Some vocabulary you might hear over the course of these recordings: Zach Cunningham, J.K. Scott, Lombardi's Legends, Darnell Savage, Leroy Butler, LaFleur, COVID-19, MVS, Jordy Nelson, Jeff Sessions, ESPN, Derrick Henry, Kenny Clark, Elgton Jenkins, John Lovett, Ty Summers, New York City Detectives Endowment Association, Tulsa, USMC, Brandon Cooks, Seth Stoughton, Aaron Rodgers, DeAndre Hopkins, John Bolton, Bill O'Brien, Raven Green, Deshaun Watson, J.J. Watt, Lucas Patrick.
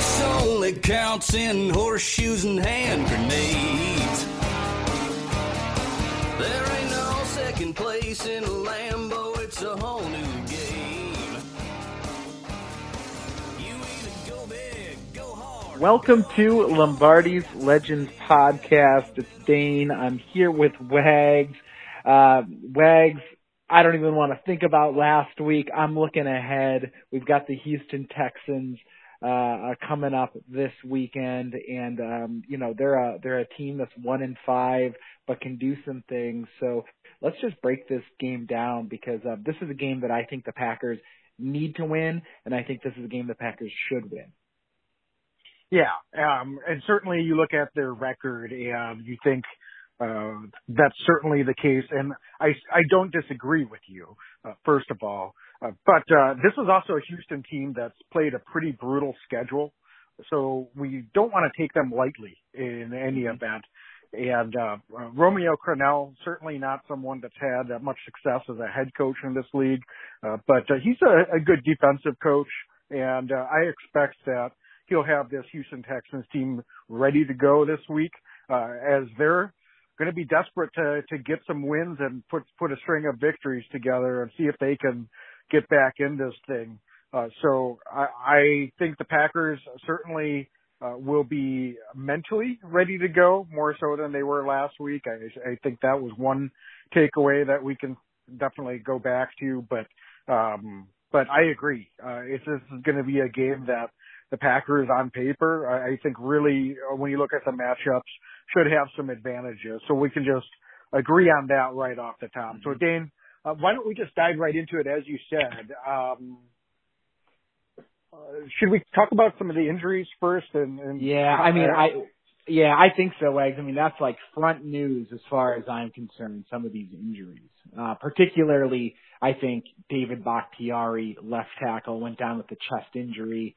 force only counts in horseshoes and hand grenades. There ain't no second place in Lambeau, it's a whole new game. You either go big, go hard. Welcome to Lombardi's Legends Podcast. It's Dane. I'm here with Wags. Wags, I don't even want to think about last week. I'm looking ahead. We've got the Houston Texans coming up this weekend, and they're a team that's 1-5 but can do some things. So let's just break this game down, because this is a game that I think the Packers need to win, and I think this is a game the Packers should win. Yeah, and certainly you look at their record and you think that's certainly the case, and I don't disagree with you, first of all. But this was also a Houston team that's played a pretty brutal schedule, so we don't want to take them lightly in any event. And Romeo Crennel, certainly not someone that's had that much success as a head coach in this league, but he's a good defensive coach, and I expect that he'll have this Houston Texans team ready to go this week, as they're going to be desperate to get some wins and put a string of victories together and see if they can get back in this thing. So I think the Packers certainly will be mentally ready to go, more so than they were last week. I think that was one takeaway that we can definitely go back to, but I agree. This is going to be a game that the Packers on paper, I think, really, when you look at the matchups, should have some advantages. So we can just agree on that right off the top. So, Dane, why don't we just dive right into it, as you said. Should we talk about some of the injuries first? I think so, Wags. I mean, that's like front news as far as I'm concerned, some of these injuries. Particularly, I think David Bakhtiari, left tackle, went down with a chest injury.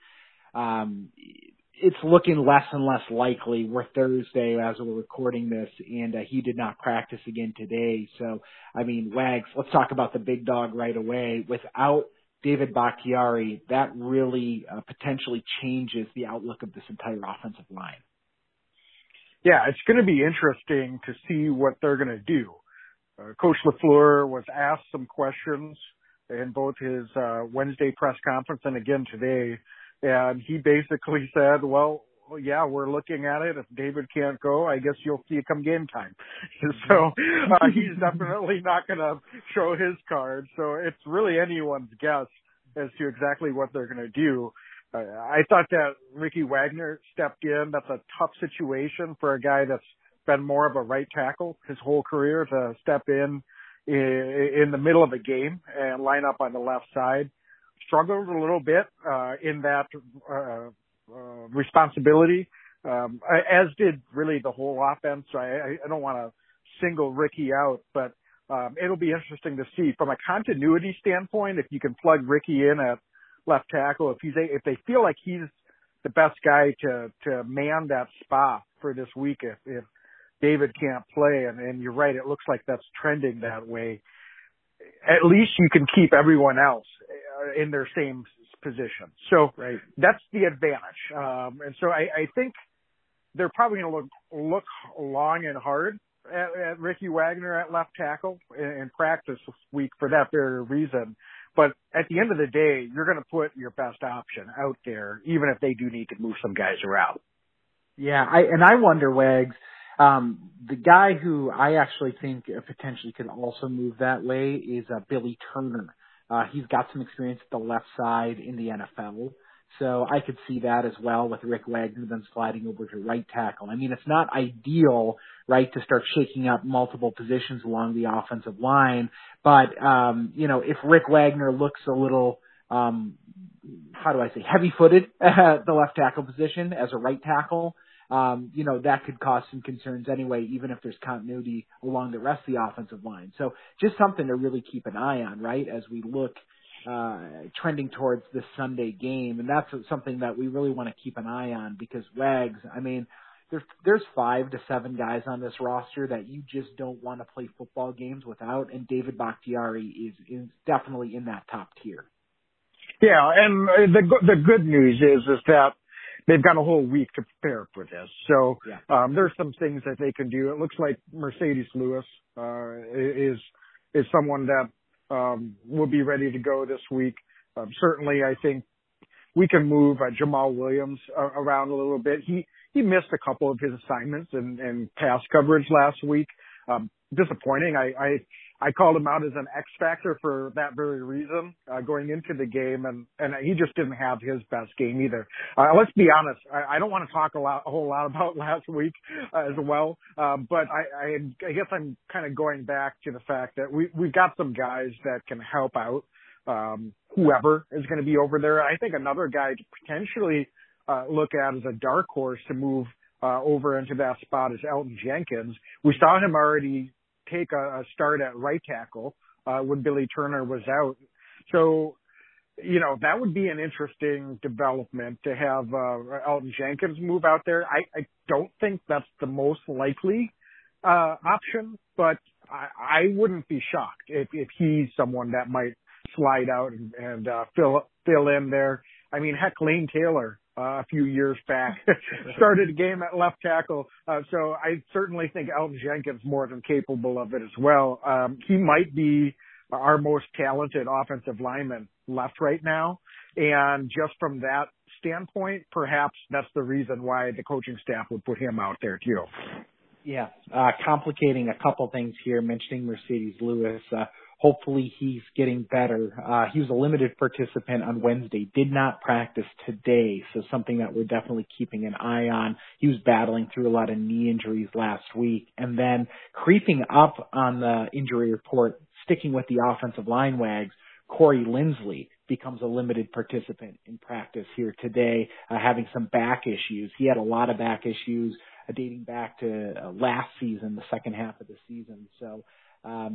It's looking less and less likely. We're Thursday as we're recording this, and he did not practice again today. So, I mean, Wags, let's talk about the big dog right away. Without David Bakhtiari, that really potentially changes the outlook of this entire offensive line. Yeah, it's going to be interesting to see what they're going to do. Coach LaFleur was asked some questions in both his Wednesday press conference and again today. And he basically said, well, yeah, we're looking at it. If David can't go, I guess you'll see it come game time. So he's definitely not going to show his card. So it's really anyone's guess as to exactly what they're going to do. I thought that Ricky Wagner stepped in. That's a tough situation for a guy that's been more of a right tackle his whole career, to step in the middle of a game and line up on the left side. Struggled a little bit in that responsibility, as did really the whole offense. So I don't want to single Ricky out, but it'll be interesting to see from a continuity standpoint if you can plug Ricky in at left tackle, if they feel like he's the best guy to man that spot for this week if David can't play. And you're right, it looks like that's trending that way. At least you can keep everyone else in their same position. So right. That's the advantage. And so I think they're probably going to look long and hard at Ricky Wagner at left tackle in practice this week for that very reason. But at the end of the day, you're going to put your best option out there, even if they do need to move some guys around. Yeah, I wonder, Wags, the guy who I actually think potentially could also move that way is Billy Turner. He's got some experience at the left side in the NFL, so I could see that as well, with Rick Wagner then sliding over to right tackle. I mean, it's not ideal, right, to start shaking up multiple positions along the offensive line, but, if Rick Wagner looks a little heavy-footed at the left tackle position as a right tackle, that could cause some concerns anyway, even if there's continuity along the rest of the offensive line. So just something to really keep an eye on, right, as we look trending towards this Sunday game. And that's something that we really want to keep an eye on, because, Wags, I mean, there's 5 to 7 guys on this roster that you just don't want to play football games without, and David Bakhtiari is definitely in that top tier. Yeah, and the good news is that they've got a whole week to prepare for this. So there's some things that they can do. It looks like Mercedes Lewis is someone that will be ready to go this week. Certainly, I think we can move Jamaal Williams around a little bit. He missed a couple of his assignments and pass coverage last week. Disappointing. I called him out as an X factor for that very reason going into the game, and he just didn't have his best game either. Let's be honest. I don't want to talk a whole lot about last week as well, but I guess I'm kind of going back to the fact that we've got some guys that can help out whoever is going to be over there. I think another guy to potentially look at as a dark horse to move over into that spot is Elgton Jenkins. We saw him already take a start at right tackle when Billy Turner was out. So, you know, that would be an interesting development to have Elgton Jenkins move out there. I don't think that's the most likely option, but I wouldn't be shocked if he's someone that might slide out and fill in there. I mean, heck, Lane Taylor a few years back started a game at left tackle. So I certainly think Elgton Jenkins more than capable of it as well. He might be our most talented offensive lineman left right now. And just from that standpoint, perhaps that's the reason why the coaching staff would put him out there too. Yeah. Complicating a couple things here, mentioning Mercedes Lewis, hopefully he's getting better. He was a limited participant on Wednesday, did not practice today, so something that we're definitely keeping an eye on. He was battling through a lot of knee injuries last week. And then creeping up on the injury report, sticking with the offensive line wags, Corey Linsley becomes a limited participant in practice here today, having some back issues. He had a lot of back issues dating back to last season, the second half of the season. So,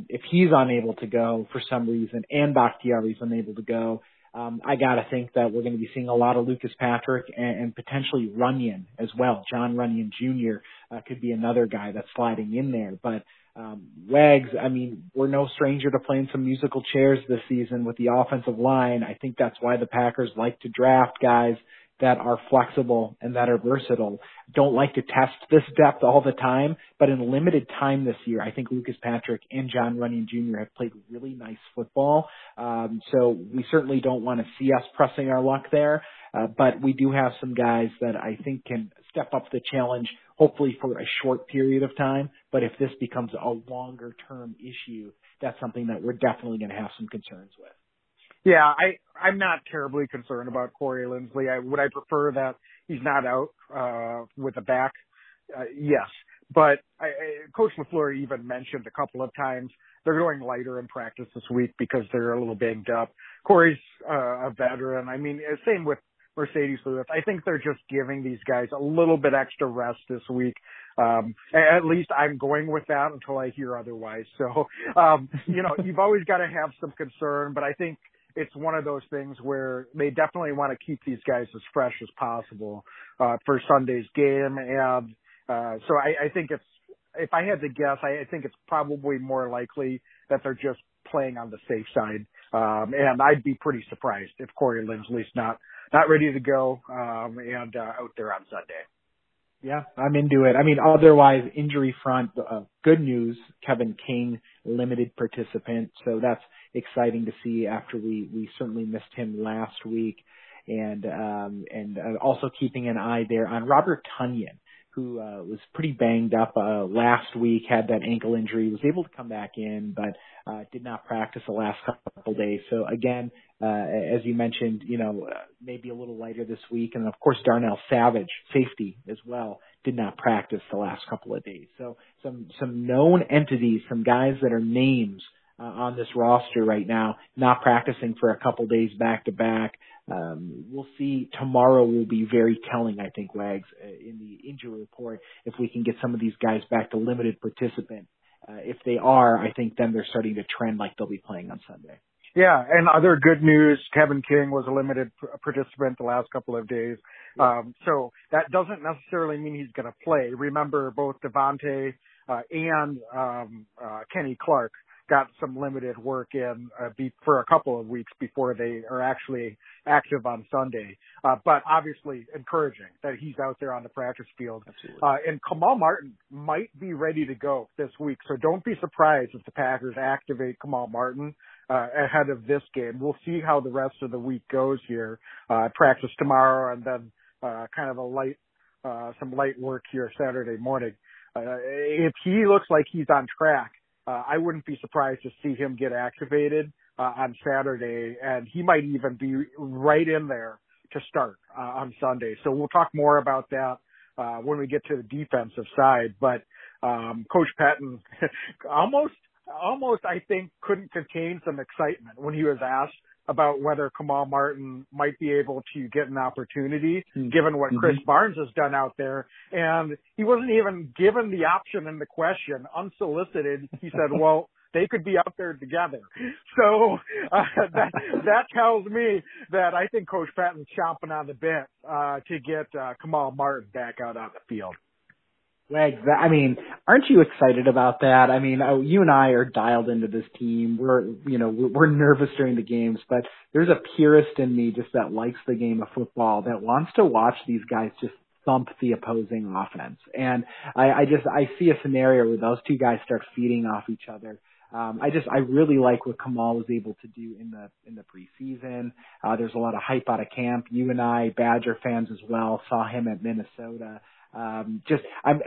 if he's unable to go for some reason and Bakhtiari's unable to go, I got to think that we're going to be seeing a lot of Lucas Patrick and potentially Runyan as well. John Runyan Jr. Could be another guy that's sliding in there. But Wags, I mean, we're no stranger to playing some musical chairs this season with the offensive line. I think that's why the Packers like to draft guys that are flexible and that are versatile. Don't like to test this depth all the time, but in limited time this year, I think Lucas Patrick and John Runyan Jr. have played really nice football. So we certainly don't want to see us pressing our luck there, but we do have some guys that I think can step up the challenge, hopefully for a short period of time. But if this becomes a longer term issue, that's something that we're definitely going to have some concerns with. Yeah, I'm not terribly concerned about Corey Linsley. Would I prefer that he's not out with a back? Yes. But Coach LaFleur even mentioned a couple of times they're going lighter in practice this week because they're a little banged up. Corey's a veteran. I mean, same with Mercedes Lewis. I think they're just giving these guys a little bit extra rest this week. At least I'm going with that until I hear otherwise. So, you know, you've always got to have some concern, but I think it's one of those things where they definitely want to keep these guys as fresh as possible for Sunday's game. And so I think it's, if I had to guess, I think it's probably more likely that they're just playing on the safe side. And I'd be pretty surprised if Corey Linsley's not ready to go and out there on Sunday. Yeah, I'm into it. I mean, otherwise, injury front, good news, Kevin King, limited participant. So that's exciting to see after we certainly missed him last week. And also keeping an eye there on Robert Tonyan, who was pretty banged up last week, had that ankle injury, was able to come back in, but did not practice the last couple of days. So, again, as you mentioned, you know, maybe a little lighter this week. And, of course, Darnell Savage, safety as well, did not practice the last couple of days. So some known entities, some guys that are names on this roster right now, not practicing for a couple days back-to-back. We'll see. Tomorrow will be very telling, I think, Wags, in the injury report, if we can get some of these guys back to limited participant. If they are, I think then they're starting to trend like they'll be playing on Sunday. Yeah, and other good news, Kevin King was a limited participant the last couple of days. So that doesn't necessarily mean he's going to play. Remember, both Devontae and Kenny Clark got some limited work in for a couple of weeks before they are actually active on Sunday. But obviously encouraging that he's out there on the practice field. And Kamal Martin might be ready to go this week. So don't be surprised if the Packers activate Kamal Martin ahead of this game. We'll see how the rest of the week goes here. Practice tomorrow and then kind of a light, some light work here Saturday morning. If he looks like he's on track, I wouldn't be surprised to see him get activated on Saturday, and he might even be right in there to start on Sunday. So we'll talk more about that when we get to the defensive side. But Coach Patton almost, I think, couldn't contain some excitement when he was asked about whether Kamal Martin might be able to get an opportunity given what Krys Barnes has done out there. And he wasn't even given the option in the question. Unsolicited, he said, well, they could be out there together. So that tells me that I think Coach Patton's chomping on the bit to get Kamal Martin back out on the field. I mean, aren't you excited about that? I mean, you and I are dialed into this team. We're nervous during the games, but there's a purist in me just that likes the game of football, that wants to watch these guys just thump the opposing offense. And I see a scenario where those two guys start feeding off each other. I really like what Kamal was able to do in the preseason. There's a lot of hype out of camp. You and I, Badger fans as well, saw him at Minnesota. I'm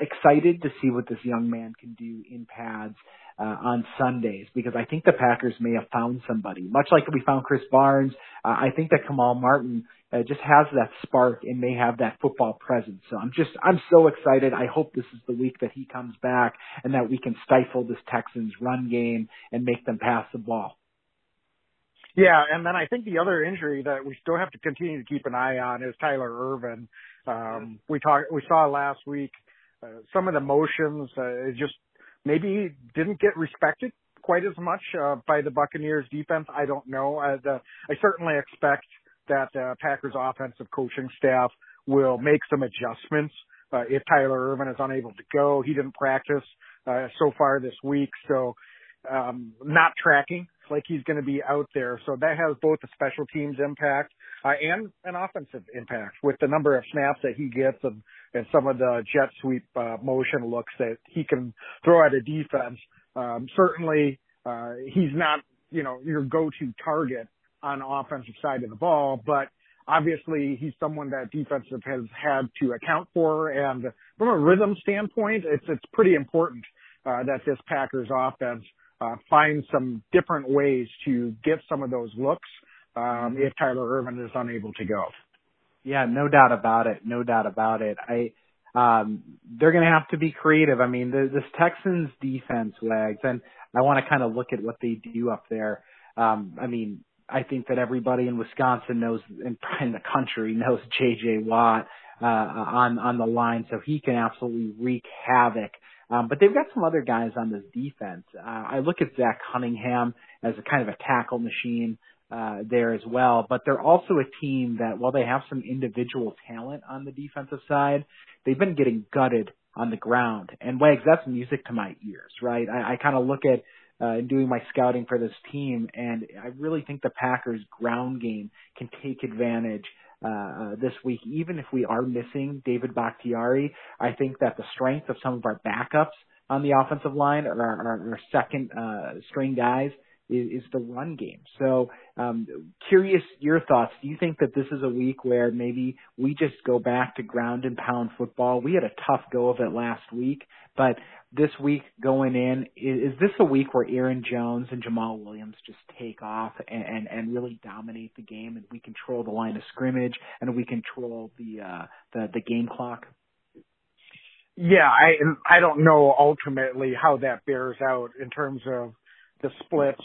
excited to see what this young man can do in pads on Sundays, because I think the Packers may have found somebody. Much like we found Krys Barnes, I think that Kamal Martin just has that spark and may have that football presence. So I'm so excited. I hope this is the week that he comes back and that we can stifle this Texans run game and make them pass the ball. Yeah, and then I think the other injury that we still have to continue to keep an eye on is Tyler Ervin. We saw last week some of the motions just maybe didn't get respected quite as much by the Buccaneers defense. I don't know. I certainly expect that the Packers offensive coaching staff will make some adjustments if Tyler Ervin is unable to go. He didn't practice so far this week, so not tracking like he's going to be out there. So that has both a special teams impact and an offensive impact with the number of snaps that he gets and some of the jet sweep motion looks that he can throw at a defense. Certainly he's not, your go-to target on the offensive side of the ball, but obviously he's someone that defensive has had to account for. And from a rhythm standpoint, it's pretty important that this Packers offense find some different ways to get some of those looks if Tyler Ervin is unable to go. Yeah, no doubt about it. They're going to have to be creative. I mean, this Texans defense, Wags, and I want to kind of look at what they do up there. I think that everybody in Wisconsin knows, and in the country knows, J.J. Watt on the line, so he can absolutely wreak havoc. But they've got some other guys on this defense. I look at Zach Cunningham as a kind of a tackle machine there as well. But they're also a team that, while they have some individual talent on the defensive side, they've been getting gutted on the ground. And, Wags, that's music to my ears, right? I kind of look at doing my scouting for this team, and I really think the Packers' ground game can take advantage this week. Even if we are missing David Bakhtiari, I think that the strength of some of our backups on the offensive line or our second string guys is the run game. So curious your thoughts. Do you think that this is a week where maybe we just go back to ground and pound football? We had a tough go of it last week, but this week going in, is this a week where Aaron Jones and Jamaal Williams just take off and really dominate the game, and we control the line of scrimmage and we control the game clock? Yeah, I don't know ultimately how that bears out in terms of the splits,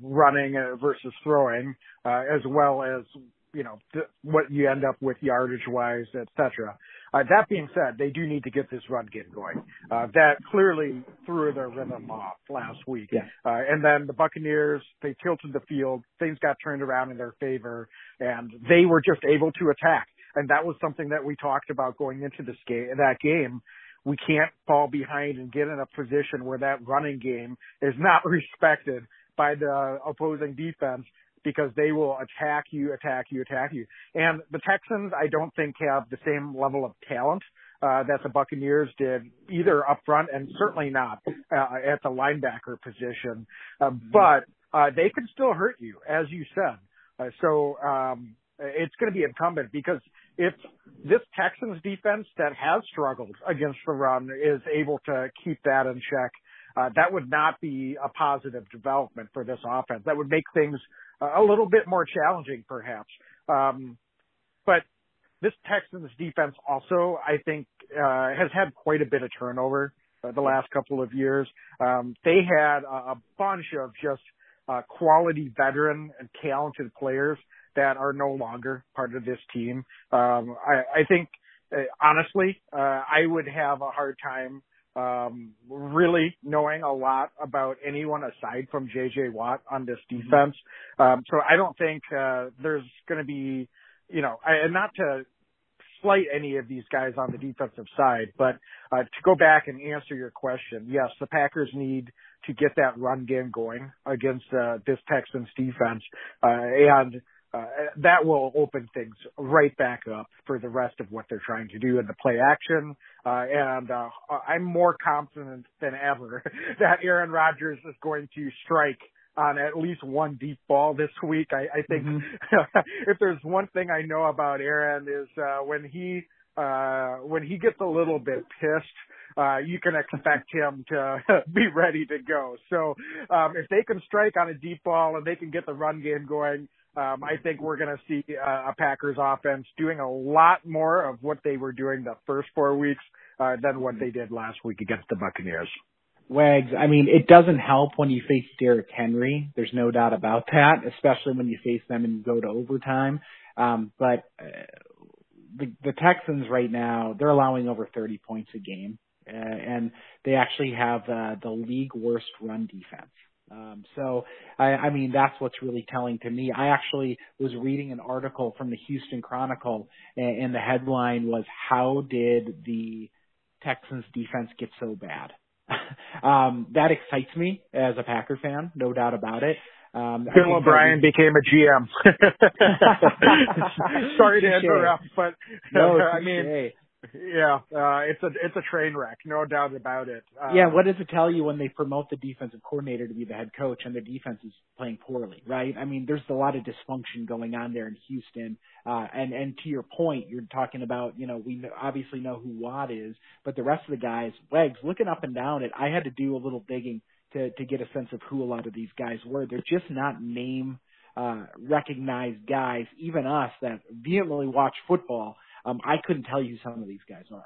running versus throwing, as well as, what you end up with yardage-wise, et cetera. That being said, they do need to get this run game going. That clearly threw their rhythm off last week. Yeah. And then the Buccaneers, they tilted the field. Things got turned around in their favor, and they were just able to attack. And that was something that we talked about going into that game, we can't fall behind and get in a position where that running game is not respected by the opposing defense, because they will attack you. And the Texans, I don't think, have the same level of talent that the Buccaneers did, either up front and certainly not at the linebacker position. But they could still hurt you, as you said. So it's going to be incumbent, because if this Texans defense that has struggled against the run is able to keep that in check, that would not be a positive development for this offense. That would make things a little bit more challenging, perhaps. But this Texans defense also, I think, has had quite a bit of turnover the last couple of years. They had a bunch of just quality veteran and talented players that are no longer part of this team. I think, honestly, I would have a hard time really knowing a lot about anyone aside from J.J. Watt on this defense. So I don't think there's going to be, and not to slight any of these guys on the defensive side, but to go back and answer your question, yes, the Packers need to get that run game going against this Texans defense, and that will open things right back up for the rest of what they're trying to do in the play action. And I'm more confident than ever that Aaron Rodgers is going to strike on at least one deep ball this week. I think if there's one thing I know about Aaron is when he gets a little bit pissed, you can expect him to be ready to go. So if they can strike on a deep ball and they can get the run game going, I think we're going to see a Packers offense doing a lot more of what they were doing the first 4 weeks than what they did last week against the Buccaneers. Wags, I mean, it doesn't help when you face Derrick Henry. There's no doubt about that, especially when you face them and you go to overtime. But the Texans right now, they're allowing over 30 points a game, and they actually have the league worst run defense. So I mean, that's what's really telling to me. I actually was reading an article from the Houston Chronicle, and the headline was, "How did the Texans defense get so bad?" That excites me as a Packer fan, no doubt about it. Bill O'Brien became a GM. Sorry to interrupt, but no, I mean, yeah, it's a train wreck, no doubt about it. What does it tell you when they promote the defensive coordinator to be the head coach and the defense is playing poorly, right? I mean, there's a lot of dysfunction going on there in Houston. And to your point, you're talking about, we obviously know who Watt is, but the rest of the guys, Wags, looking up and down it, I had to do a little digging to get a sense of who a lot of these guys were. They're just not name recognized guys, even us that vehemently watch football. I couldn't tell you some of these guys are.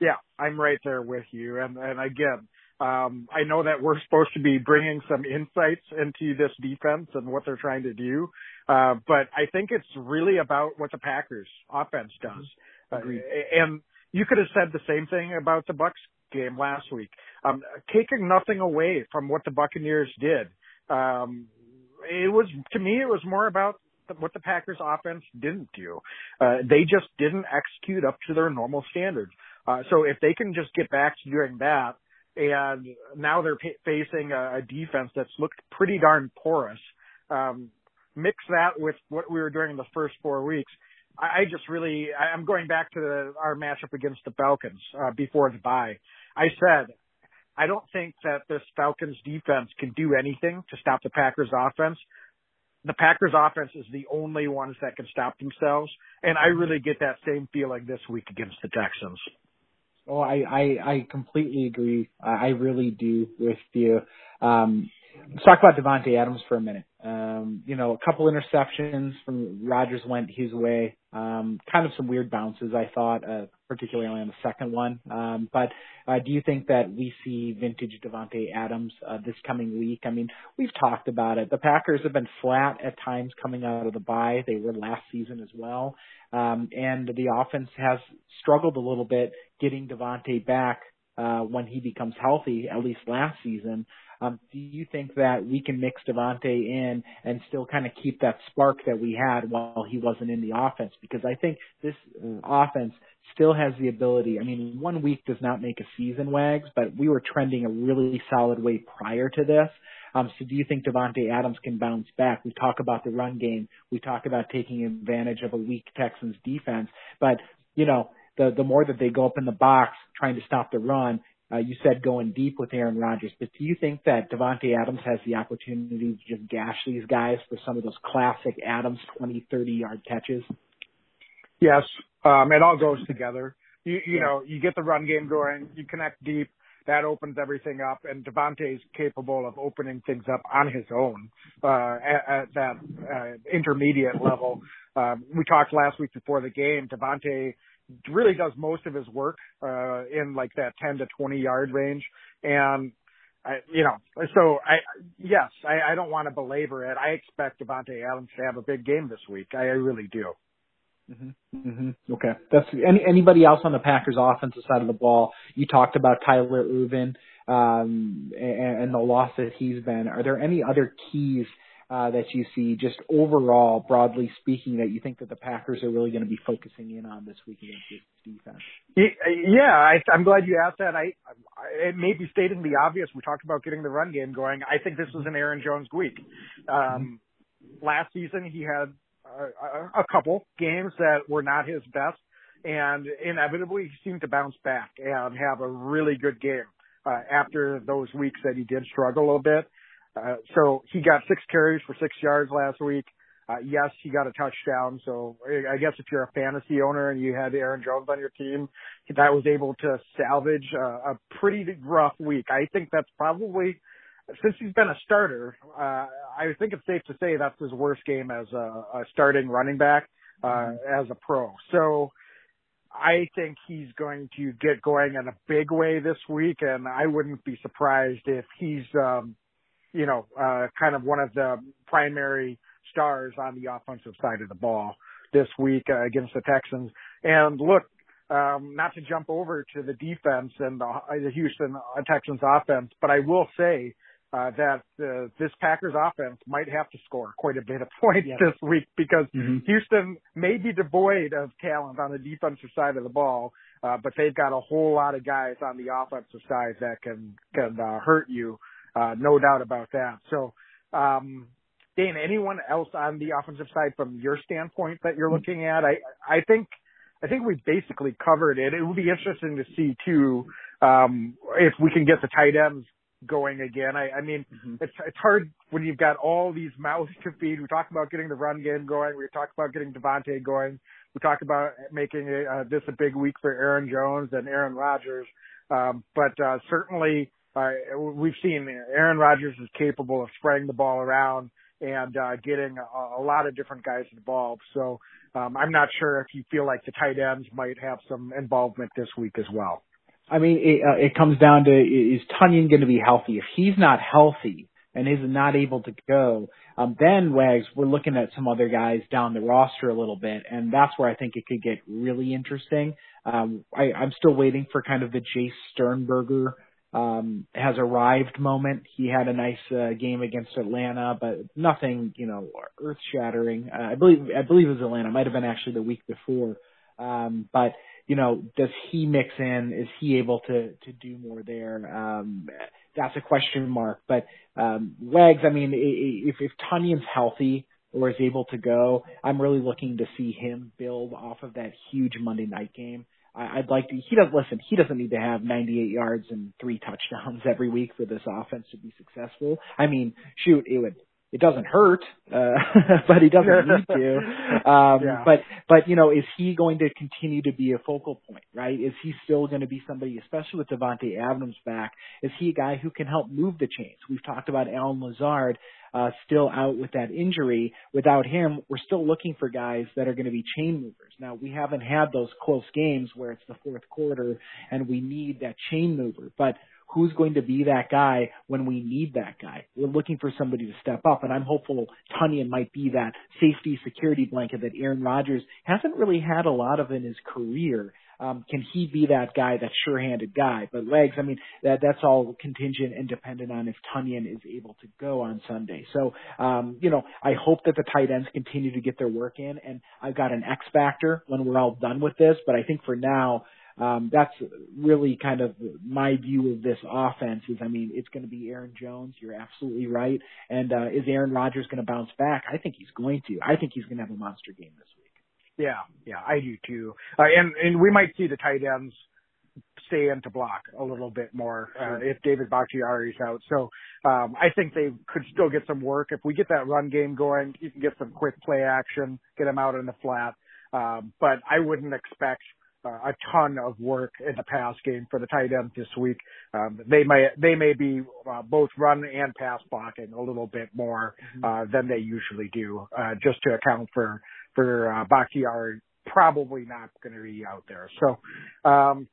Yeah, I'm right there with you. And again, I know that we're supposed to be bringing some insights into this defense and what they're trying to do, but I think it's really about what the Packers offense does. Agreed. And you could have said the same thing about the Bucs game last week. Taking nothing away from what the Buccaneers did, it was more about what the Packers offense didn't do. They just didn't execute up to their normal standards. So if they can just get back to doing that, and now they're facing a defense that's looked pretty darn porous, mix that with what we were doing in the first 4 weeks, I'm going back to our matchup against the Falcons before the bye. I said, I don't think that this Falcons defense can do anything to stop the Packers offense. The Packers offense is the only ones that can stop themselves, and I really get that same feeling this week against the Texans. Oh, I completely agree. I really do with you. Let's talk about Devontae Adams for a minute. A couple interceptions from Rodgers went his way. Kind of some weird bounces, I thought, particularly on the second one. But do you think that we see vintage Devontae Adams this coming week? I mean, we've talked about it. The Packers have been flat at times coming out of the bye. They were last season as well. And the offense has struggled a little bit getting Devontae back when he becomes healthy, at least last season. Do you think that we can mix Devontae in and still kind of keep that spark that we had while he wasn't in the offense? Because I think this offense still has the ability. I mean, 1 week does not make a season, Wags, but we were trending a really solid way prior to this. So do you think Devontae Adams can bounce back? We talk about the run game. We talk about taking advantage of a weak Texans defense. But, you know, the more that they go up in the box trying to stop the run, you said going deep with Aaron Rodgers, but do you think that Devontae Adams has the opportunity to just gash these guys for some of those classic Adams 20, 30-yard catches? Yes, it all goes together. You know, you get the run game going, you connect deep, that opens everything up, and Devontae's capable of opening things up on his own at that intermediate level. We talked last week before the game, Devontae really does most of his work in like that 10 to 20 yard range. And, I don't want to belabor it. I expect Devontae Adams to have a big game this week. I really do. Mm-hmm. Mm-hmm. Okay. That's anybody else on the Packers offensive side of the ball? You talked about Tyler Ervin and the loss that he's been. Are there any other keys that you see just overall, broadly speaking, that you think that the Packers are really going to be focusing in on this week against this defense? Yeah, I'm glad you asked that. It may be stating the obvious. We talked about getting the run game going. I think this was an Aaron Jones week. Last season, he had a couple games that were not his best, and inevitably he seemed to bounce back and have a really good game after those weeks that he did struggle a little bit. So he got 6 carries for 6 yards last week. Yes, he got a touchdown. So I guess if you're a fantasy owner and you had Aaron Jones on your team, that was able to salvage a pretty rough week. I think that's probably, since he's been a starter, I think it's safe to say that's his worst game as a starting running back as a pro. So I think he's going to get going in a big way this week, and I wouldn't be surprised if he's kind of one of the primary stars on the offensive side of the ball this week against the Texans. And look, not to jump over to the defense and the Houston Texans offense, but I will say that this Packers offense might have to score quite a bit of points this week because Houston may be devoid of talent on the defensive side of the ball, but they've got a whole lot of guys on the offensive side that can hurt you. No doubt about that. So, Dane, anyone else on the offensive side from your standpoint that you're looking at? I think we basically covered it. It will be interesting to see too, if we can get the tight ends going again. It's hard when you've got all these mouths to feed. We talked about getting the run game going. We talked about getting Devontae going. We talked about making this a big week for Aaron Jones and Aaron Rodgers. But certainly, we've seen Aaron Rodgers is capable of spreading the ball around and getting a lot of different guys involved. So I'm not sure if you feel like the tight ends might have some involvement this week as well. I mean, it comes down to, is Tonyan going to be healthy? If he's not healthy and is not able to go, then, Wags, we're looking at some other guys down the roster a little bit, and that's where I think it could get really interesting. I'm still waiting for kind of the Jace Sternberger has arrived moment. He had a nice game against Atlanta, but nothing, earth shattering. I believe it was Atlanta. Might have been actually the week before. But does he mix in? Is he able to do more there? That's a question mark. But Wags, I mean, if Tonyan's healthy or is able to go, I'm really looking to see him build off of that huge Monday night game. I'd like to. He doesn't need to have 98 yards and 3 touchdowns every week for this offense to be successul. I mean, shoot, it doesn't hurt, but he doesn't need to. But is he going to continue to be a focal point? Right? Is he still going to be somebody, especially with Devontae Adams back? Is he a guy who can help move the chains? We've talked about Allen Lazard. Still out with that injury. Without him, we're still looking for guys that are going to be chain movers. Now, we haven't had those close games where it's the fourth quarter and we need that chain mover, but who's going to be that guy when we need that guy? We're looking for somebody to step up, and I'm hopeful Tonyan might be that safety security blanket that Aaron Rodgers hasn't really had a lot of in his career. Can he be that guy, that sure-handed guy? But legs, I mean, that's all contingent and dependent on if Tonyan is able to go on Sunday. So, you know, I hope that the tight ends continue to get their work in, and I've got an X factor when we're all done with this. But I think for now, that's really kind of my view of this offense is, I mean, it's going to be Aaron Jones. You're absolutely right. And is Aaron Rodgers going to bounce back? I think he's going to. I think he's going to have a monster game this week. Yeah, I do too. And we might see the tight ends stay in to block a little bit more if David Bakhtiari's out. So I think they could still get some work. If we get that run game going, you can get some quick play action, get them out in the flat. But I wouldn't expect a ton of work in the pass game for the tight end this week. They may be both run and pass blocking a little bit more than they usually do, just to account for Bakhtiari probably not going to be out there. So,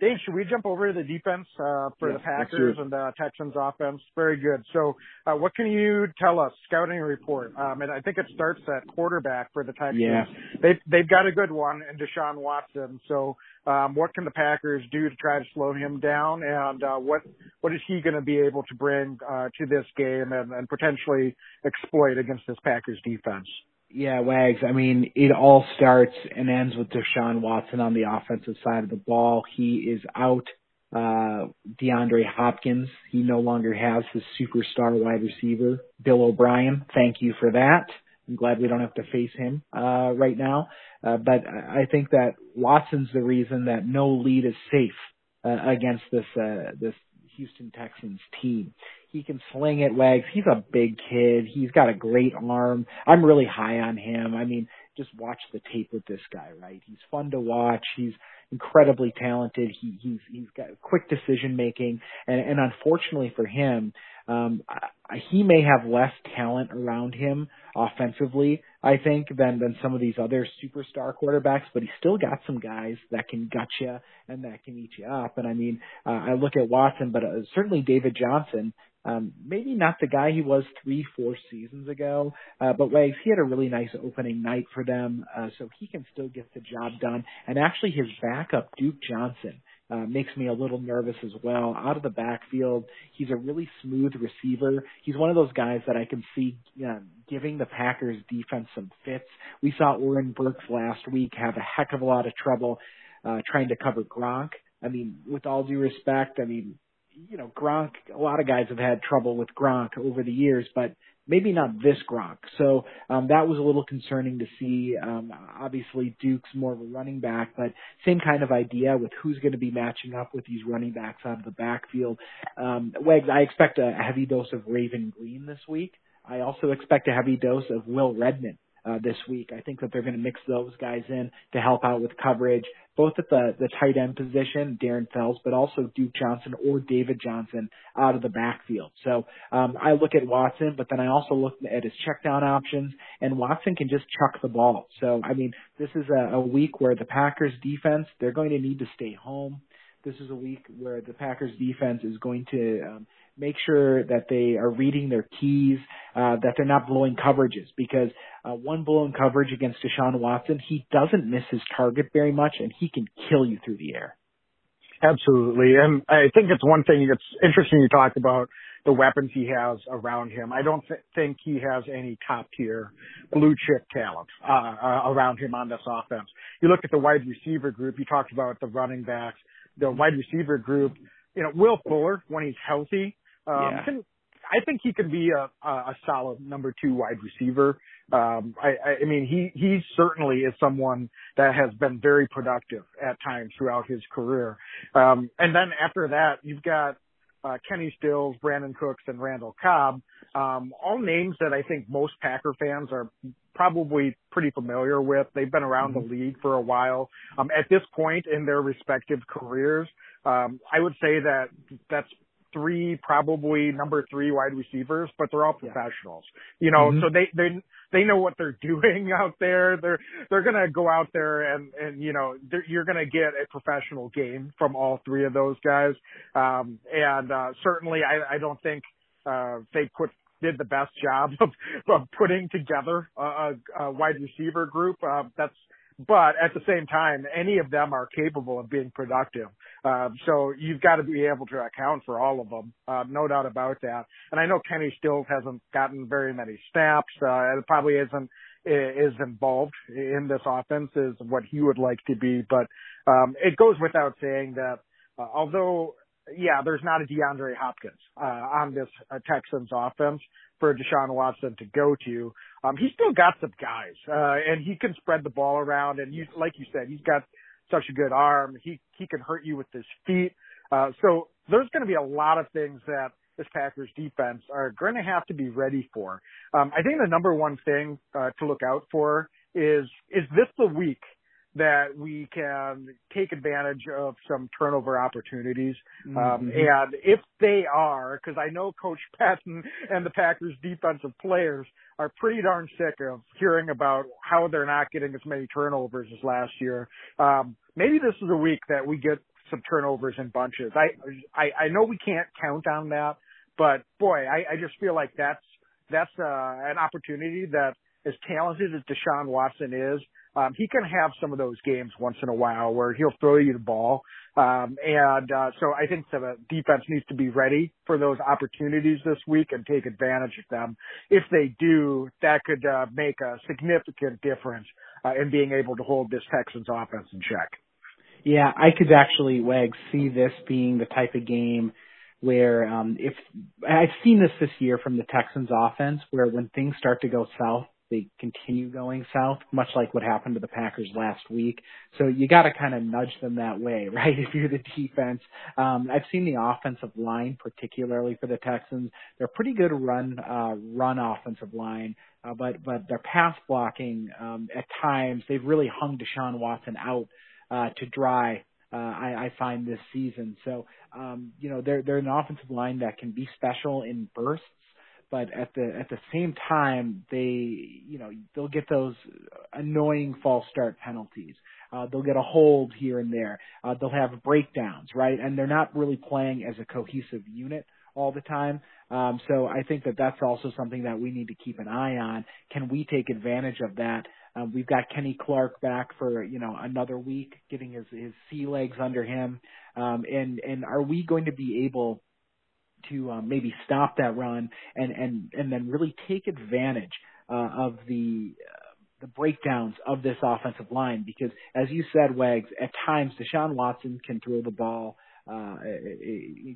Dave, should we jump over to the defense for the Packers and the Texans offense? Very good. So what can you tell us? Scouting report. And I think it starts at quarterback for the Texans. Yeah. They've got a good one in Deshaun Watson. So what can the Packers do to try to slow him down? And what is he going to be able to bring to this game and potentially exploit against this Packers defense? Yeah, Wags. I mean, it all starts and ends with Deshaun Watson on the offensive side of the ball. He is out. DeAndre Hopkins, he no longer has his superstar wide receiver. Bill O'Brien, thank you for that. I'm glad we don't have to face him right now. But I think that Watson's the reason that no lead is safe against this Houston Texans team. He can sling it, Wags. He's a big kid. He's got a great arm. I'm really high on him. I mean, just watch the tape with this guy, right? He's fun to watch. He's incredibly talented. He's got quick decision making. And unfortunately for him, he may have less talent around him offensively, I think, than some of these other superstar quarterbacks, but he's still got some guys that can gut you and that can eat you up. And I mean, I look at Watson, but certainly David Johnson, maybe not the guy he was 3-4 seasons ago, but Wags, he had a really nice opening night for them, so he can still get the job done. And actually his backup, Duke Johnson, makes me a little nervous as well. Out of the backfield, he's a really smooth receiver. He's one of those guys that I can see giving the Packers defense some fits. We saw Oren Burks last week have a heck of a lot of trouble trying to cover Gronk. I mean, with all due respect, I mean, you know, Gronk, a lot of guys have had trouble with Gronk over the years, but maybe not this Gronk. So that was a little concerning to see. Obviously, Duke's more of a running back, but same kind of idea with who's going to be matching up with these running backs out of the backfield. Wags, I expect a heavy dose of Raven Green this week. I also expect a heavy dose of Will Redmond this week. I think that they're going to mix those guys in to help out with coverage, both at the tight end position, Darren Fells, but also Duke Johnson or David Johnson out of the backfield. So I look at Watson, but then I also look at his checkdown options, and Watson can just chuck the ball. So, I mean, this is a week where the Packers defense, they're going to need to stay home. This is a week where the Packers defense is going to make sure that they are reading their keys, that they're not blowing coverages, because one blown coverage against Deshaun Watson, he doesn't miss his target very much, and he can kill you through the air. Absolutely. And I think it's one thing that's interesting you talked about, the weapons he has around him. I don't think he has any top-tier blue-chip talent around him on this offense. You look at the wide receiver group. You talked about the running backs. The wide receiver group, you know, Will Fuller, when he's healthy, I think he can be a solid number 2 wide receiver. I mean, he certainly is someone that has been very productive at times throughout his career. And then after that, you've got Kenny Stills, Brandon Cooks, and Randall Cobb, all names that I think most Packer fans are probably pretty familiar with. They've been around the league for a while. At this point in their respective careers, I would say that that's probably number 3 wide receivers, but they're all professionals, you know, so they know what they're doing out there. They're going to go out there and, you know, you're going to get a professional game from all 3 of those guys. And certainly I don't think, they did the best job of putting together a wide receiver group. That's But at the same time, any of them are capable of being productive. So you've got to be able to account for all of them, no doubt about that. And I know Kenny still hasn't gotten very many snaps, and probably is involved in this offense is what he would like to be. But it goes without saying that although, yeah, there's not a DeAndre Hopkins on this Texans offense for Deshaun Watson to go to, he's still got some guys, and he can spread the ball around. And like you said, he's got such a good arm. He can hurt you with his feet. So there's going to be a lot of things that this Packers defense are going to have to be ready for. I think the number one thing to look out for is this the week that we can take advantage of some turnover opportunities? And if they are, because I know Coach Patton and the Packers defensive players are pretty darn sick of hearing about how they're not getting as many turnovers as last year. Maybe this is a week that we get some turnovers in bunches. I know we can't count on that, but boy, I just feel like that's an opportunity that, as talented as Deshaun Watson is, he can have some of those games once in a while where he'll throw you the ball. So I think the defense needs to be ready for those opportunities this week and take advantage of them. If they do, that could make a significant difference in being able to hold this Texans offense in check. Yeah, I could actually, Wags, see this being the type of game where if I've seen this year from the Texans offense, where when things start to go south, they continue going south, much like what happened to the Packers last week. So you got to kind of nudge them that way, right, if you're the defense. I've seen the offensive line, particularly for the Texans. They're pretty good run offensive line, but their pass blocking at times, they've really hung Deshaun Watson out to dry, I find, this season. So, they're an offensive line that can be special in bursts, but at the same time, they'll get those annoying false start penalties. They'll get a hold here and there. They'll have breakdowns, right? And they're not really playing as a cohesive unit all the time. So I think that's also something that we need to keep an eye on. Can we take advantage of that? We've got Kenny Clark back for, another week, getting his sea legs under him. And are we going to be able to maybe stop that run and then really take advantage of the breakdowns of this offensive line? Because, as you said, Wags, at times Deshaun Watson can throw the ball,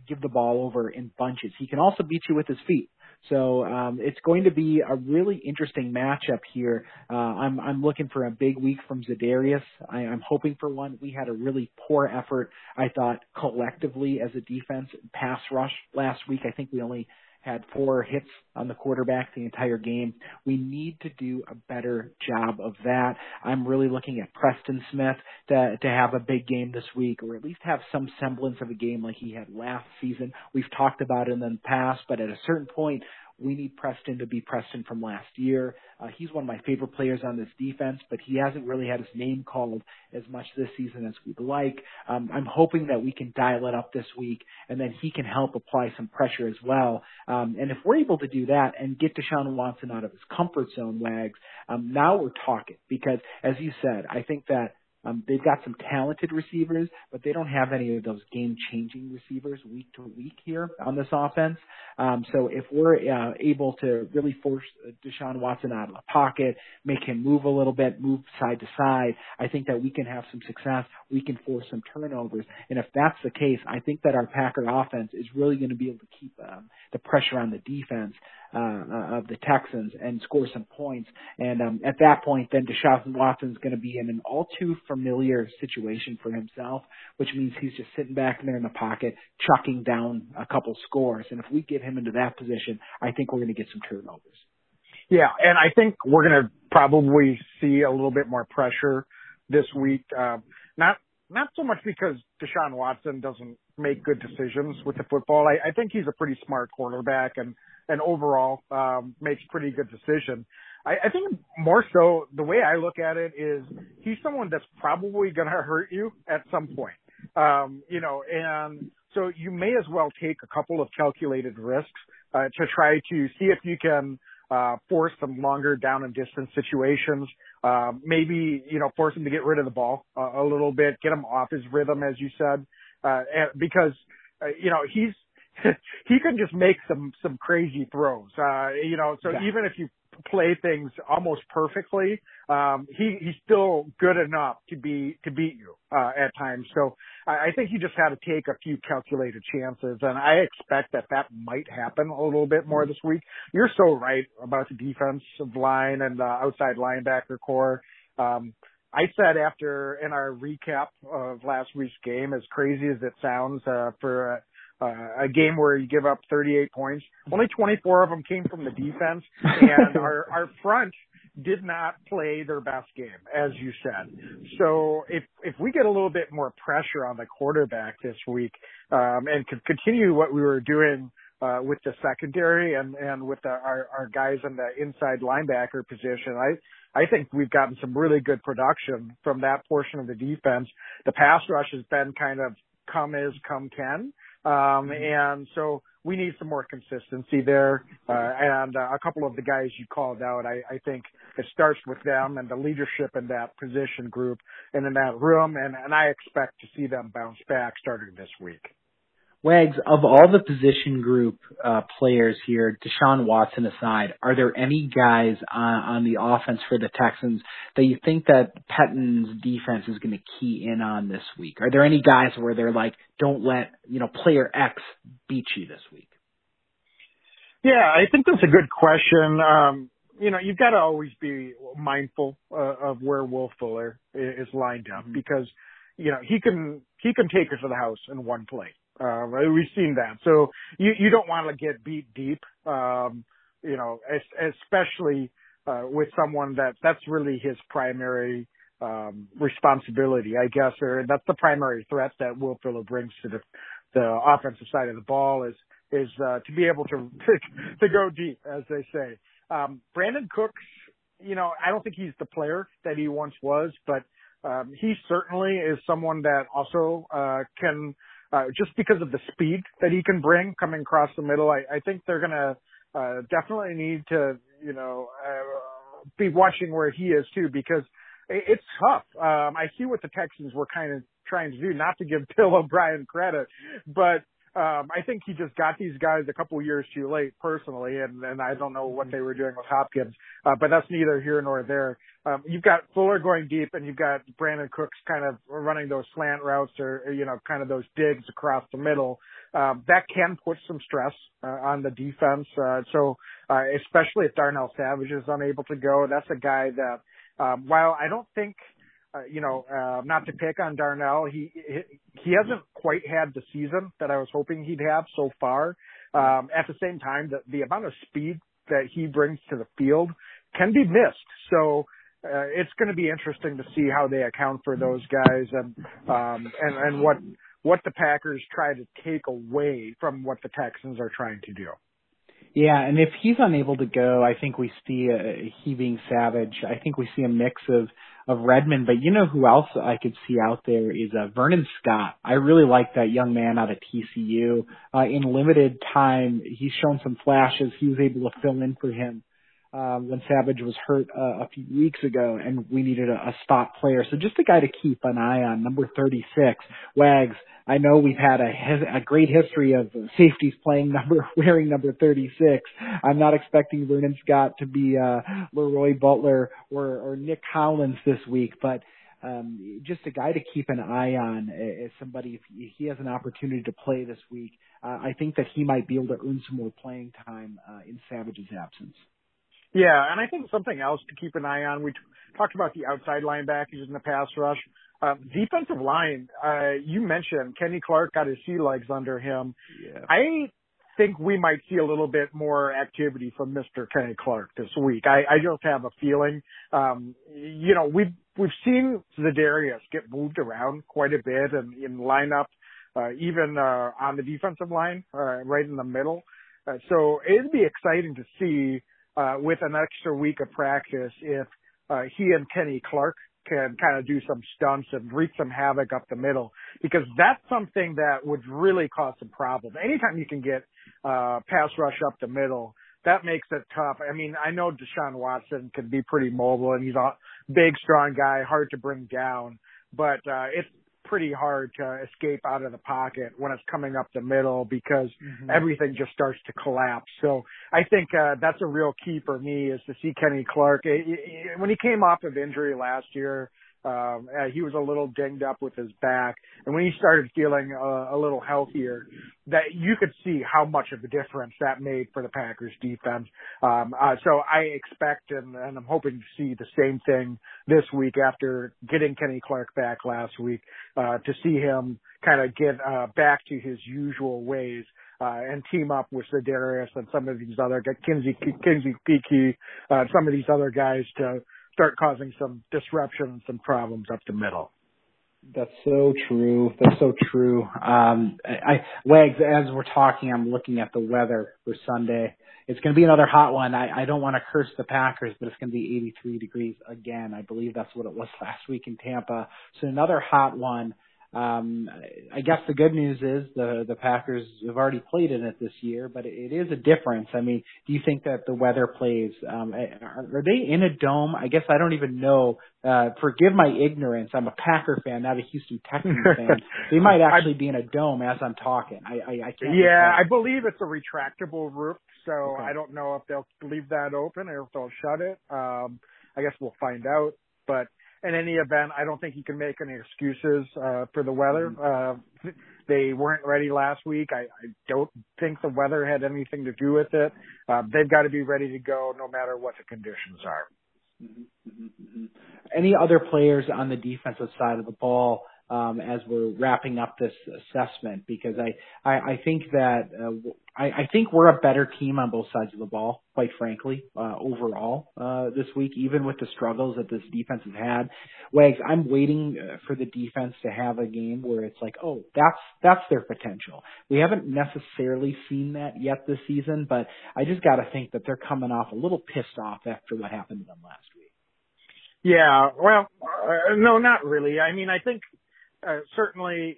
give the ball over in bunches. He can also beat you with his feet. So it's going to be a really interesting matchup here. I'm looking for a big week from Za'Darius. I'm hoping for one. We had a really poor effort, I thought, collectively as a defense pass rush last week. I think we only had 4 hits on the quarterback the entire game. We need to do a better job of that. I'm really looking at Preston Smith to have a big game this week, or at least have some semblance of a game like he had last season. We've talked about it in the past, but at a certain point, we need Preston to be Preston from last year. He's one of my favorite players on this defense, but he hasn't really had his name called as much this season as we'd like. I'm hoping that we can dial it up this week, and then he can help apply some pressure as well. And if we're able to do that and get Deshaun Watson out of his comfort zone, Wags, now we're talking. Because, as you said, I think that they've got some talented receivers, but they don't have any of those game-changing receivers week to week here on this offense. So if we're able to really force Deshaun Watson out of the pocket, make him move a little bit, move side to side, I think that we can have some success. We can force some turnovers. And if that's the case, I think that our Packer offense is really going to be able to keep the pressure on the defense of the Texans and score some points. And at that point, then Deshaun Watson's going to be in an all too familiar situation for himself, which means he's just sitting back in there in the pocket, chucking down a couple scores. And if we get him into that position, I think we're going to get some turnovers. Yeah, and I think we're going to probably see a little bit more pressure this week. Not so much because Deshaun Watson doesn't make good decisions with the football. I think he's a pretty smart quarterback and overall makes pretty good decisions. I think more so the way I look at it is he's someone that's probably going to hurt you at some point, and so you may as well take a couple of calculated risks to try to see if you can force some longer down and distance situations. Maybe, force him to get rid of the ball a little bit, get him off his rhythm, as you said, because, he can just make some crazy throws, so yeah. Even if you play things almost perfectly, he's still good enough to beat you, at times. So I think you just had to take a few calculated chances. And I expect that might happen a little bit more this week. You're so right about the defensive line and the outside linebacker core. I said in our recap of last week's game, as crazy as it sounds, for a game where you give up 38 points, only 24 of them came from the defense, and our front did not play their best game, as you said. So if we get a little bit more pressure on the quarterback this week, and could continue what we were doing with the secondary and with our guys in the inside linebacker position, I think we've gotten some really good production from that portion of the defense. The pass rush has been kind of come can. And so we need some more consistency there. A couple of the guys you called out, I think it starts with them and the leadership in that position group and in that room. And I expect to see them bounce back starting this week. Wags, of all the position group players here, Deshaun Watson aside, are there any guys on the offense for the Texans that you think that Patton's defense is going to key in on this week? Are there any guys where they're like, don't let player X beat you this week? Yeah, I think that's a good question. You've got to always be mindful of where Will Fuller is lined up, because he can take her to the house in one play. We've seen that. So you don't want to get beat deep, especially with someone that's really his primary responsibility, I guess, or that's the primary threat that Will Fuller brings to the offensive side of the ball is to be able to go deep, as they say. Brandon Cooks, I don't think he's the player that he once was, but he certainly is someone that also can. Just because of the speed that he can bring coming across the middle, I think they're going to definitely need to, be watching where he is too, because it's tough. I see what the Texans were kind of trying to do, not to give Bill O'Brien credit, but I think he just got these guys a couple years too late personally, and I don't know what they were doing with Hopkins, but that's neither here nor there. You've got Fuller going deep, and you've got Brandon Cooks kind of running those slant routes or, kind of those digs across the middle. That can put some stress on the defense. So especially if Darnell Savage is unable to go, that's a guy that, while I don't think not to pick on Darnell, he hasn't quite had the season that I was hoping he'd have so far. At the same time, the amount of speed that he brings to the field can be missed. So it's going to be interesting to see how they account for those guys and what the Packers try to take away from what the Texans are trying to do. Yeah, and if he's unable to go, I think we see he being Savage. I think we see a mix of Redmond, but who else I could see out there is Vernon Scott. I really like that young man out of TCU. In limited time, he's shown some flashes. He was able to fill in for him when Savage was hurt a few weeks ago, and we needed a spot player. So just a guy to keep an eye on, number 36, Wags. I know we've had a great history of safeties wearing number 36. I'm not expecting Vernon Scott to be Leroy Butler or Nick Hollins this week, but just a guy to keep an eye on as somebody, if he has an opportunity to play this week, I think that he might be able to earn some more playing time in Savage's absence. Yeah, and I think something else to keep an eye on, we talked about the outside linebackers in the pass rush. Defensive line, you mentioned Kenny Clark got his sea legs under him. Yeah. I think we might see a little bit more activity from Mr. Kenny Clark this week. I just have a feeling. We've seen Za'Darius get moved around quite a bit and in lineup, even on the defensive line, right in the middle. So it'd be exciting to see with an extra week of practice if he and Kenny Clark can kind of do some stunts and wreak some havoc up the middle, because that's something that would really cause some problems. Anytime you can get pass rush up the middle, that makes it tough. I mean, I know Deshaun Watson can be pretty mobile, and he's a big, strong guy, hard to bring down. But it's pretty hard to escape out of the pocket when it's coming up the middle because everything just starts to collapse. So I think that's a real key for me is to see Kenny Clark. When he came off of injury last year, he was a little dinged up with his back. And when he started feeling a little healthier, that you could see how much of a difference that made for the Packers defense. So I expect and I'm hoping to see the same thing this week after getting Kenny Clark back last week, to see him kind of get back to his usual ways and team up with Za'Darius and some of these other guys, Kingsley Peekee, some of these other guys to start causing some disruption and some problems up the middle. That's so true. Wags, as we're talking, I'm looking at the weather for Sunday. It's going to be another hot one. I don't want to curse the Packers, but it's going to be 83 degrees again. I believe that's what it was last week in Tampa. So another hot one. I guess the good news is the Packers have already played in it this year, but it is a difference. I mean, do you think that the weather plays? Are they in a dome? I guess I don't even know. Forgive my ignorance. I'm a Packer fan, not a Houston Texans fan. They might actually be in a dome as I'm talking. I can't. Yeah, I believe it's a retractable roof, so okay. I don't know if they'll leave that open or if they'll shut it. I guess we'll find out, but. In any event, I don't think you can make any excuses for the weather. They weren't ready last week. I don't think the weather had anything to do with it. They've got to be ready to go no matter what the conditions are. Any other players on the defensive side of the ball as we're wrapping up this assessment? Because I think that I think we're a better team on both sides of the ball, quite frankly, overall this week, even with the struggles that this defense has had. Wags, I'm waiting for the defense to have a game where it's like, oh, that's their potential. We haven't necessarily seen that yet this season, but I just got to think that they're coming off a little pissed off after what happened to them last week. Yeah, well, no, not really. I mean, I think certainly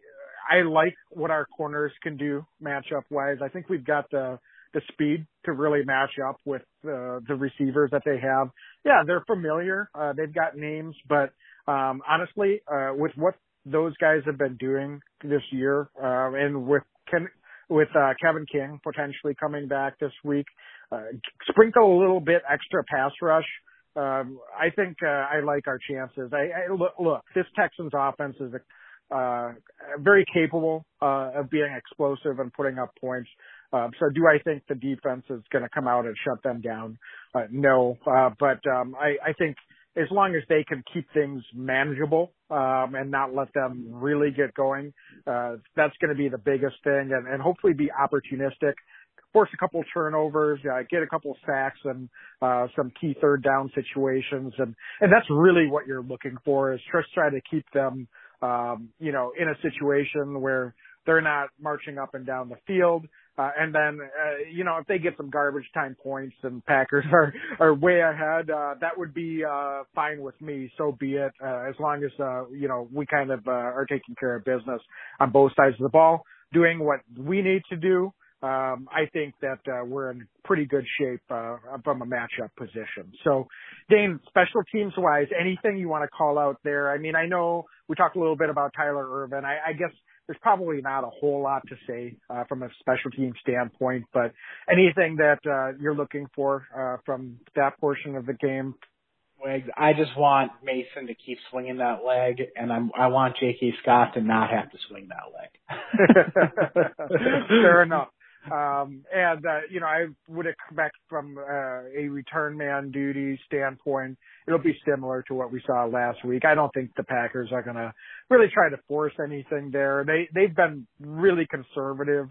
I like what our corners can do matchup-wise. I think we've got the speed to really match up with the receivers that they have. Yeah, they're familiar. They've got names, but honestly, with what those guys have been doing this year and with Kevin King potentially coming back this week, sprinkle a little bit extra pass rush. I think I like our chances. Look, this Texans offense is very capable of being explosive and putting up points. So do I think the defense is going to come out and shut them down? No. But I think as long as they can keep things manageable and not let them really get going, that's going to be the biggest thing, and hopefully be opportunistic. Force a couple turnovers, get a couple sacks, and some key third down situations, and that's really what you're looking for is just try to keep them, in a situation where they're not marching up and down the field. And then if they get some garbage time points and Packers are way ahead, that would be fine with me. So be it, as long as we kind of are taking care of business on both sides of the ball, doing what we need to do. I think that we're in pretty good shape from a matchup position. So, Dane, special teams-wise, anything you want to call out there? I mean, I know we talked a little bit about Tyler Ervin. I guess there's probably not a whole lot to say from a special team standpoint, but anything that you're looking for from that portion of the game? I just want Mason to keep swinging that leg, and I want J.K. Scott to not have to swing that leg. Fair enough. And I would expect from a return man duty standpoint, it'll be similar to what we saw last week. I don't think the Packers are going to really try to force anything there. They've been really conservative,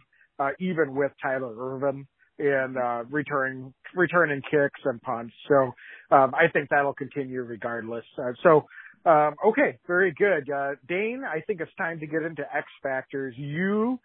even with Tyler Ervin and returning kicks and punts. So I think that'll continue regardless. Okay, very good. Dane, I think it's time to get into X Factors. You,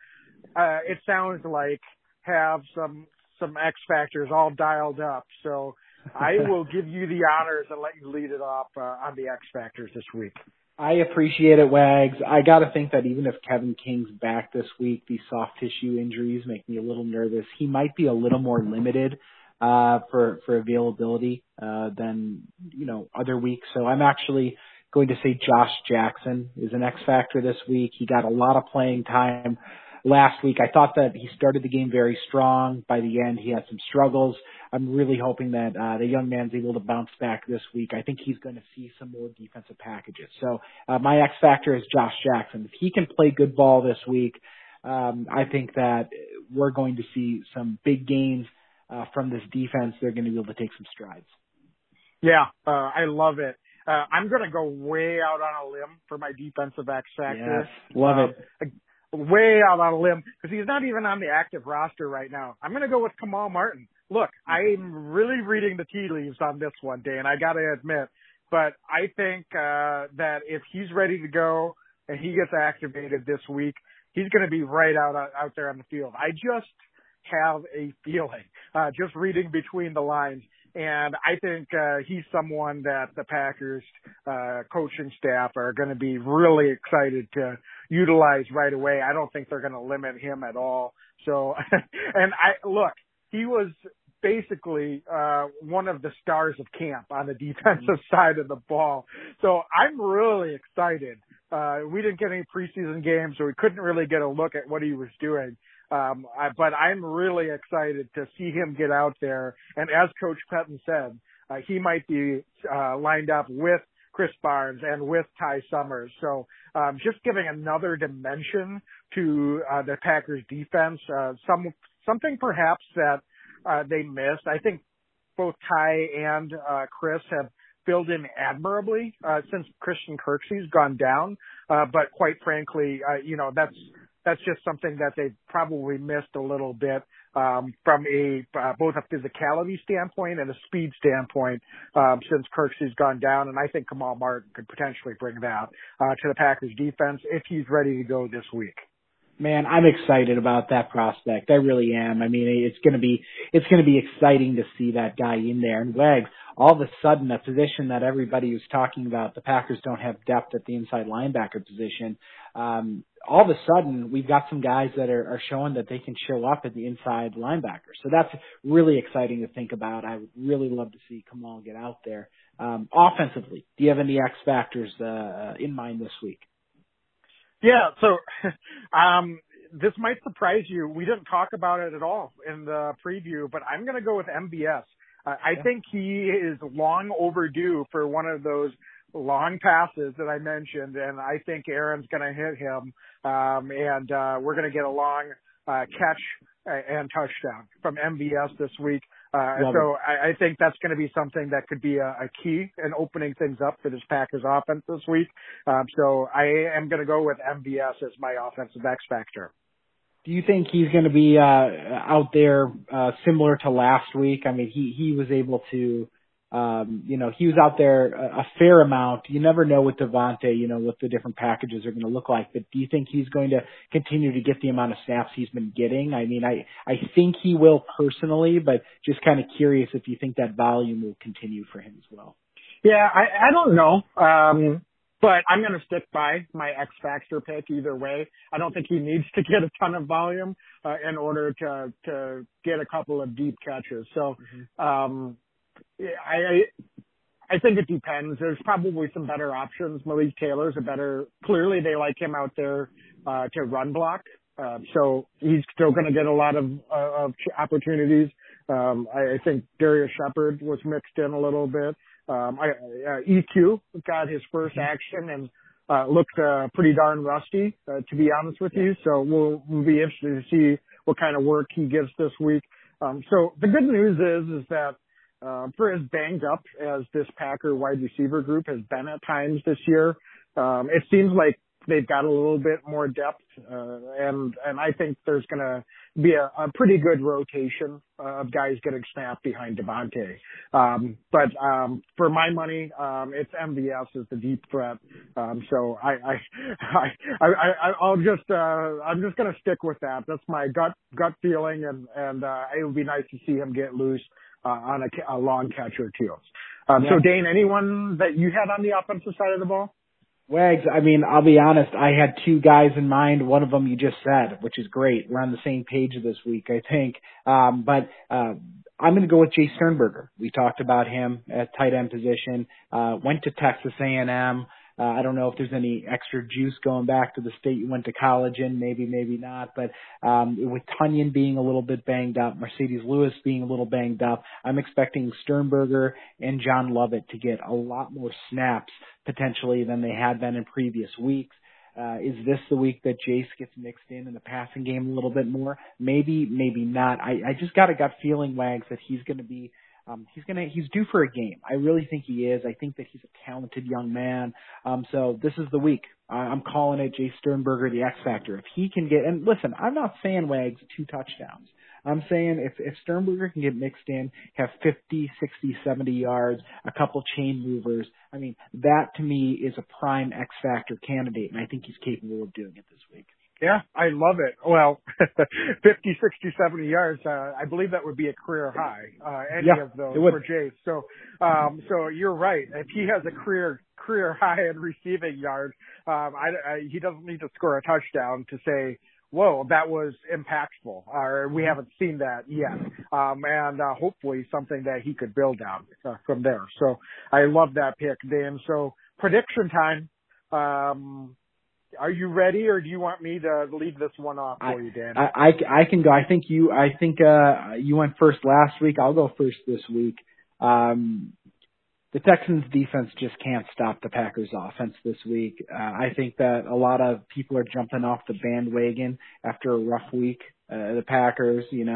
it sounds like, have some X Factors all dialed up. So I will give you the honors and let you lead it off on the X Factors this week. I appreciate it, Wags. I got to think that even if Kevin King's back this week, these soft tissue injuries make me a little nervous. He might be a little more limited for availability than, you know, other weeks. So I'm actually going to say Josh Jackson is an X factor this week. He got a lot of playing time last week. I thought that he started the game very strong. By the end, he had some struggles. I'm really hoping that the young man's able to bounce back this week. I think he's going to see some more defensive packages. So my X factor is Josh Jackson. If he can play good ball this week, I think that we're going to see some big gains from this defense. They're going to be able to take some strides. Yeah, I love it. I'm going to go way out on a limb for my defensive X factor. Yes, love it. Way out on a limb because he's not even on the active roster right now. I'm going to go with Kamal Martin. Look, I'm really reading the tea leaves on this one, Dan, I got to admit. But I think that if he's ready to go and he gets activated this week, he's going to be right out there on the field. I just have a feeling, just reading between the lines. And I think he's someone that the Packers coaching staff are going to be really excited to utilize right away. I don't think they're going to limit him at all. So, and he was basically one of the stars of camp on the defensive side of the ball. So I'm really excited. We didn't get any preseason games, so we couldn't really get a look at what he was doing. But I'm really excited to see him get out there. And as Coach Patton said, he might be lined up with Krys Barnes and with Ty Summers. So just giving another dimension to the Packers defense, something perhaps that they missed. I think both Ty and Krys have filled in admirably since Christian Kirksey's gone down. But quite frankly, that's just something that they probably missed a little bit from both a physicality standpoint and a speed standpoint since Kirksey's gone down. And I think Kamal Martin could potentially bring that to the Packers defense if he's ready to go this week. Man, I'm excited about that prospect. I really am. I mean, it's going to be exciting to see that guy in there. And Wags, all of a sudden, a position that everybody was talking about, the Packers don't have depth at the inside linebacker position. All of a sudden, we've got some guys that are showing that they can show up at the inside linebacker. So that's really exciting to think about. I would really love to see Kamal get out there. Offensively, do you have any X factors in mind this week? Yeah, so this might surprise you. We didn't talk about it at all in the preview, but I'm going to go with MVS. I think he is long overdue for one of those long passes that I mentioned, and I think Aaron's going to hit him, and we're going to get a long catch and touchdown from MVS this week. So I think that's going to be something that could be a key in opening things up for this Packers offense this week. So I am going to go with MVS as my offensive X factor. Do you think he's going to be out there similar to last week? I mean, he was able to, he was out there a fair amount. You never know with Devontae, what the different packages are going to look like. But do you think he's going to continue to get the amount of snaps he's been getting? I mean, I think he will personally, but just kind of curious if you think that volume will continue for him as well. Yeah, I don't know. But I'm going to stick by my X factor pick either way. I don't think he needs to get a ton of volume in order to get a couple of deep catches. So, I think it depends. There's probably some better options. Malik Taylor's clearly they like him out there to run block. So he's still going to get a lot of opportunities. I think Darius Shepard was mixed in a little bit. EQ got his first action and looked pretty darn rusty, to be honest with you. So we'll be interested to see what kind of work he gives this week. So the good news is that for as banged up as this Packer wide receiver group has been at times this year, it seems like they've got a little bit more depth, and I think there's going to be a pretty good rotation of guys getting snapped behind Devontae. But for my money, it's MVS is the deep threat. So I'm just going to stick with that. That's my gut feeling, and it would be nice to see him get loose on a long catch or two. So Dane, anyone that you had on the offensive side of the ball? Wags, I mean, I'll be honest, I had two guys in mind. One of them you just said, which is great. We're on the same page this week, I think. But I'm going to go with Jace Sternberger. We talked about him at tight end position, went to Texas A&M. I don't know if there's any extra juice going back to the state you went to college in, maybe not. But with Tonyan being a little bit banged up, Mercedes Lewis being a little banged up, I'm expecting Sternberger and John Lovett to get a lot more snaps potentially than they had been in previous weeks. Is this the week that Jace gets mixed in the passing game a little bit more? Maybe, maybe not. I just got a gut feeling, Wags, that he's going to be he's due for a game. I really think he is. I think that he's a talented young man. So this is the week. I'm calling it Jace Sternberger, the X Factor. If he can get, and listen, I'm not saying, Wags, 2 touchdowns. I'm saying if Sternberger can get mixed in, have 50, 60, 70 yards, a couple chain movers, I mean, that to me is a prime X Factor candidate, and I think he's capable of doing it this week. Yeah, I love it. Well, 50, 60, 70 yards, I believe that would be a career high, of those for Jace. So, so you're right. If he has a career high in receiving yards, he doesn't need to score a touchdown to say, whoa, that was impactful, or we haven't seen that yet. And hopefully something that he could build on from there. So I love that pick, Dan. So prediction time. Are you ready, or do you want me to leave this one off for you, Dan? I can go. I think you went first last week. I'll go first this week. The Texans defense just can't stop the Packers offense this week. I think that a lot of people are jumping off the bandwagon after a rough week. The Packers, and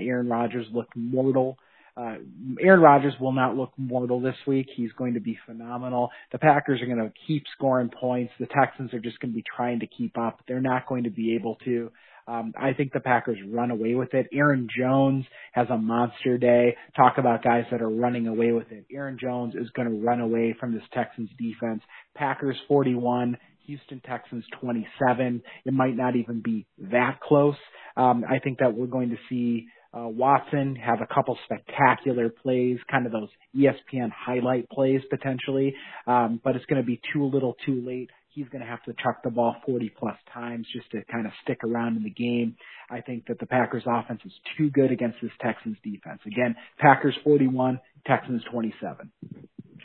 Aaron Rodgers looked mortal. Aaron Rodgers will not look mortal this week. He's going to be phenomenal. The Packers are going to keep scoring points. The Texans are just going to be trying to keep up. They're not going to be able to. I think the Packers run away with it. Aaron Jones has a monster day. Talk about guys that are running away with it. Aaron Jones is going to run away from this Texans defense. Packers 41, Houston Texans 27. It might not even be that close. I think that we're going to see Watson have a couple spectacular plays, kind of those ESPN highlight plays potentially, but it's going to be too little too late. He's going to have to chuck the ball 40-plus times just to kind of stick around in the game. I think that the Packers' offense is too good against this Texans defense. Again, Packers 41, Texans 27.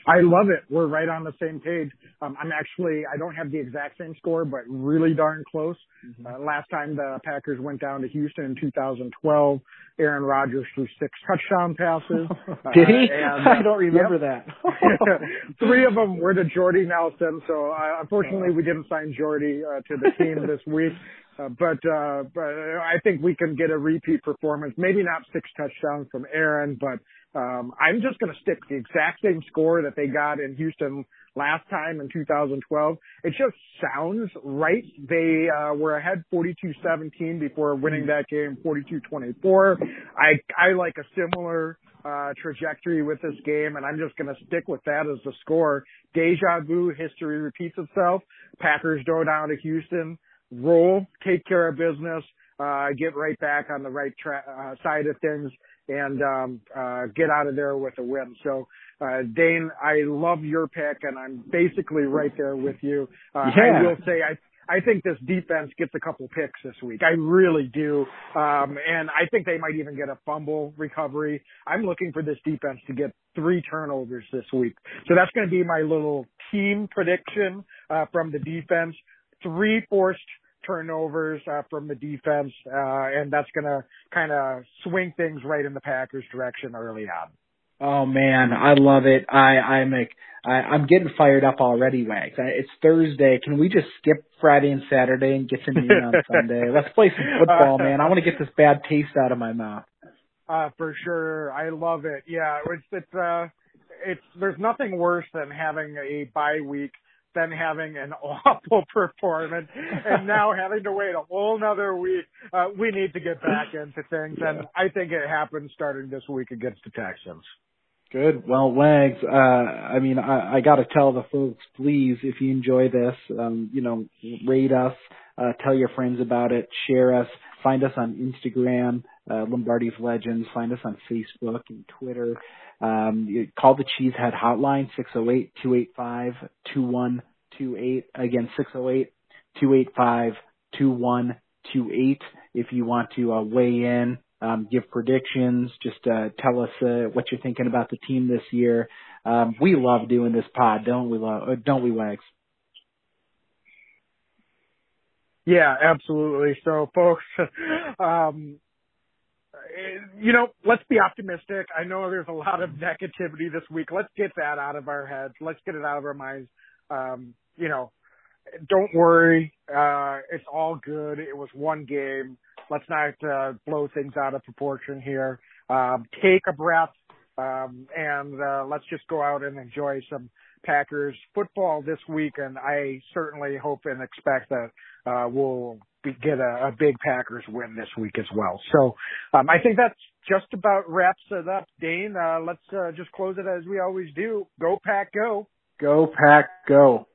I love it. We're right on the same page. I don't have the exact same score, but really darn close. Mm-hmm. Last time the Packers went down to Houston in 2012, Aaron Rodgers threw 6 touchdown passes. Did he? I don't remember that. 3 of them were to Jordy Nelson. So unfortunately, we didn't sign Jordy to the team this week. But I think we can get a repeat performance. Maybe not 6 touchdowns from Aaron, but I'm just going to stick the exact same score that they got in Houston last time in 2012. It just sounds right. They were ahead 42-17 before winning that game 42-24. I like a similar trajectory with this game, and I'm just going to stick with that as the score. Deja vu, history repeats itself. Packers go down to Houston. Roll, take care of business, get right back on the right side of things, and get out of there with a win. So, Dane, I love your pick, and I'm basically right there with you. I will say I think this defense gets a couple picks this week. I really do. And I think they might even get a fumble recovery. I'm looking for this defense to get 3 turnovers this week. So that's going to be my little team prediction from the defense. 3 forced turnovers from the defense, and that's going to kind of swing things right in the Packers' direction early on. Oh man, I love it. I'm getting fired up already, Wags. It's Thursday. Can we just skip Friday and Saturday and get to me on Sunday? Let's play some football, man. I want to get this bad taste out of my mouth. For sure, I love it. Yeah, it's there's nothing worse than having a bye week. Then having an awful performance and now having to wait a whole nother week. We need to get back into things. Yeah. And I think it happens starting this week against the Texans. Good. Well, Wags, I got to tell the folks, please, if you enjoy this, rate us, tell your friends about it, share us, find us on Instagram, Lombardi's Legends, find us on Facebook and Twitter. Call the Cheesehead hotline, 608-285-2128. Again, 608-285-2128 if you want to weigh in, give predictions, just tell us what you're thinking about the team this year. We love doing this pod, don't we, Wags? Yeah, absolutely. So, folks, let's be optimistic. I know there's a lot of negativity this week. Let's get that out of our heads. Let's get it out of our minds. Don't worry. It's all good. It was one game. Let's not blow things out of proportion here. Take a breath, and let's just go out and enjoy some Packers football this week. And I certainly hope and expect that we'll get a big Packers win this week as well. So I think that's just about wraps it up, Dane. Let's just close it as we always do. Go, Pack, go. Go, Pack, go.